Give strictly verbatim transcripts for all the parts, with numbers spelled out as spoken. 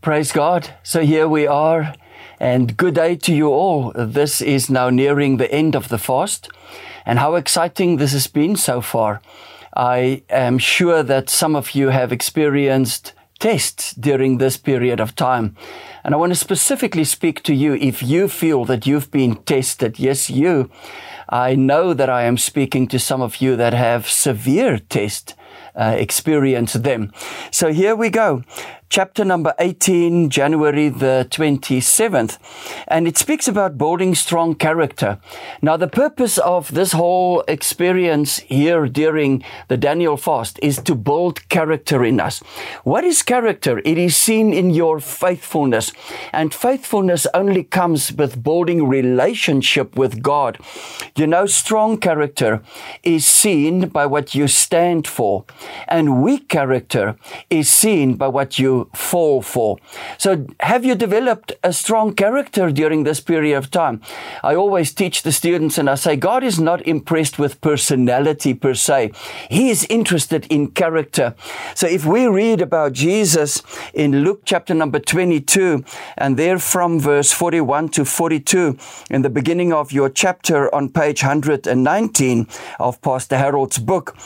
Praise God. So here we are, and good day to you all. This is now nearing the end of the fast, and how exciting this has been so far. I am sure that some of you have experienced tests during this period of time. And I want to specifically speak to you if you feel that you've been tested. Yes, you. I know that I am speaking to some of you that have severe test uh, experience them. So here we go. Chapter number eighteen, January the twenty-seventh. And it speaks about building strong character. Now, the purpose of this whole experience here during the Daniel fast is to build character in us. What is character? It is seen in your faithfulness. And faithfulness only comes with building relationship with God. You know, strong character is seen by what you stand for. And weak character is seen by what you fall for. So have you developed a strong character during this period of time? I always teach the students and I say, God is not impressed with personality per se. He is interested in character. So if we read about Jesus in Luke chapter number twenty-two, and there from verse forty-one to forty-two, in the beginning of your chapter on page one hundred nineteen of Pastor Harold's book,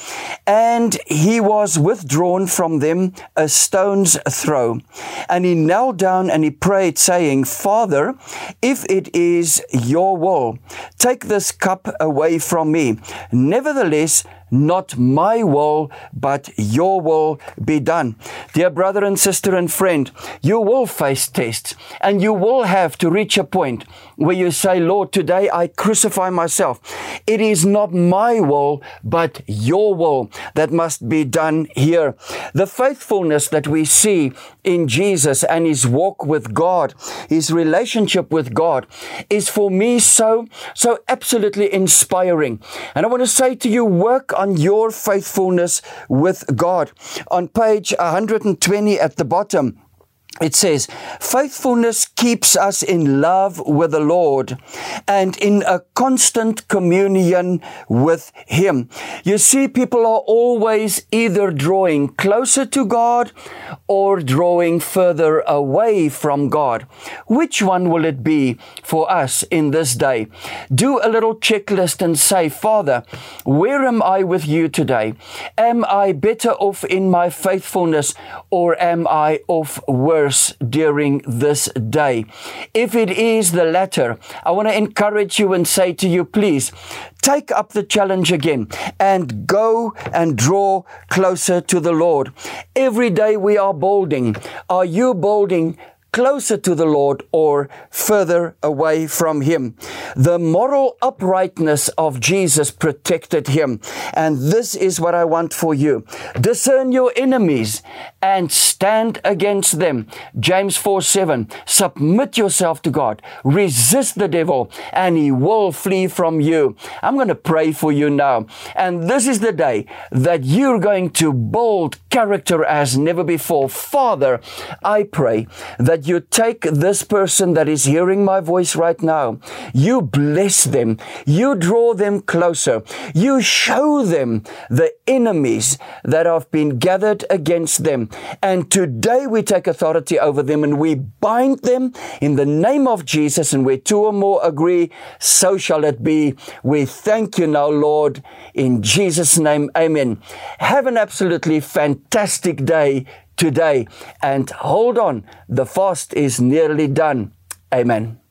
and he was withdrawn from them a stone's throw. And he knelt down and he prayed, saying, Father, if it is your will, take this cup away from me. Nevertheless, not my will, but your will be done. Dear brother and sister and friend, you will face tests, and you will have to reach a point where you say, Lord, today I crucify myself. It is not my will, but your will that must be done here. The faithfulness that we see in Jesus and his walk with God, his relationship with God, is for me so, so absolutely inspiring. And I want to say to you, work on on your faithfulness with God. On page one hundred twenty at the bottom, it says, faithfulness keeps us in love with the Lord and in a constant communion with Him. You see, people are always either drawing closer to God or drawing further away from God. Which one will it be for us in this day? Do a little checklist and say, Father, where am I with you today? Am I better off in my faithfulness, or am I off worse during this day? If it is the latter, I want to encourage you and say to you, please take up the challenge again and go and draw closer to the Lord. Every day we are building. Are you building closer to the Lord or further away from Him? The moral uprightness of Jesus protected Him. And this is what I want for you. Discern your enemies and stand against them. James four seven, submit yourself to God, resist the devil, and he will flee from you. I'm going to pray for you now. And this is the day that you're going to build character as never before. Father, I pray that you take this person that is hearing my voice right now. You bless them. You draw them closer. You show them the enemies that have been gathered against them. And today we take authority over them and we bind them in the name of Jesus. And where two or more agree, so shall it be. We thank you now, Lord. In Jesus' name, amen. Have an absolutely fantastic day today, and hold on, the fast is nearly done. Amen.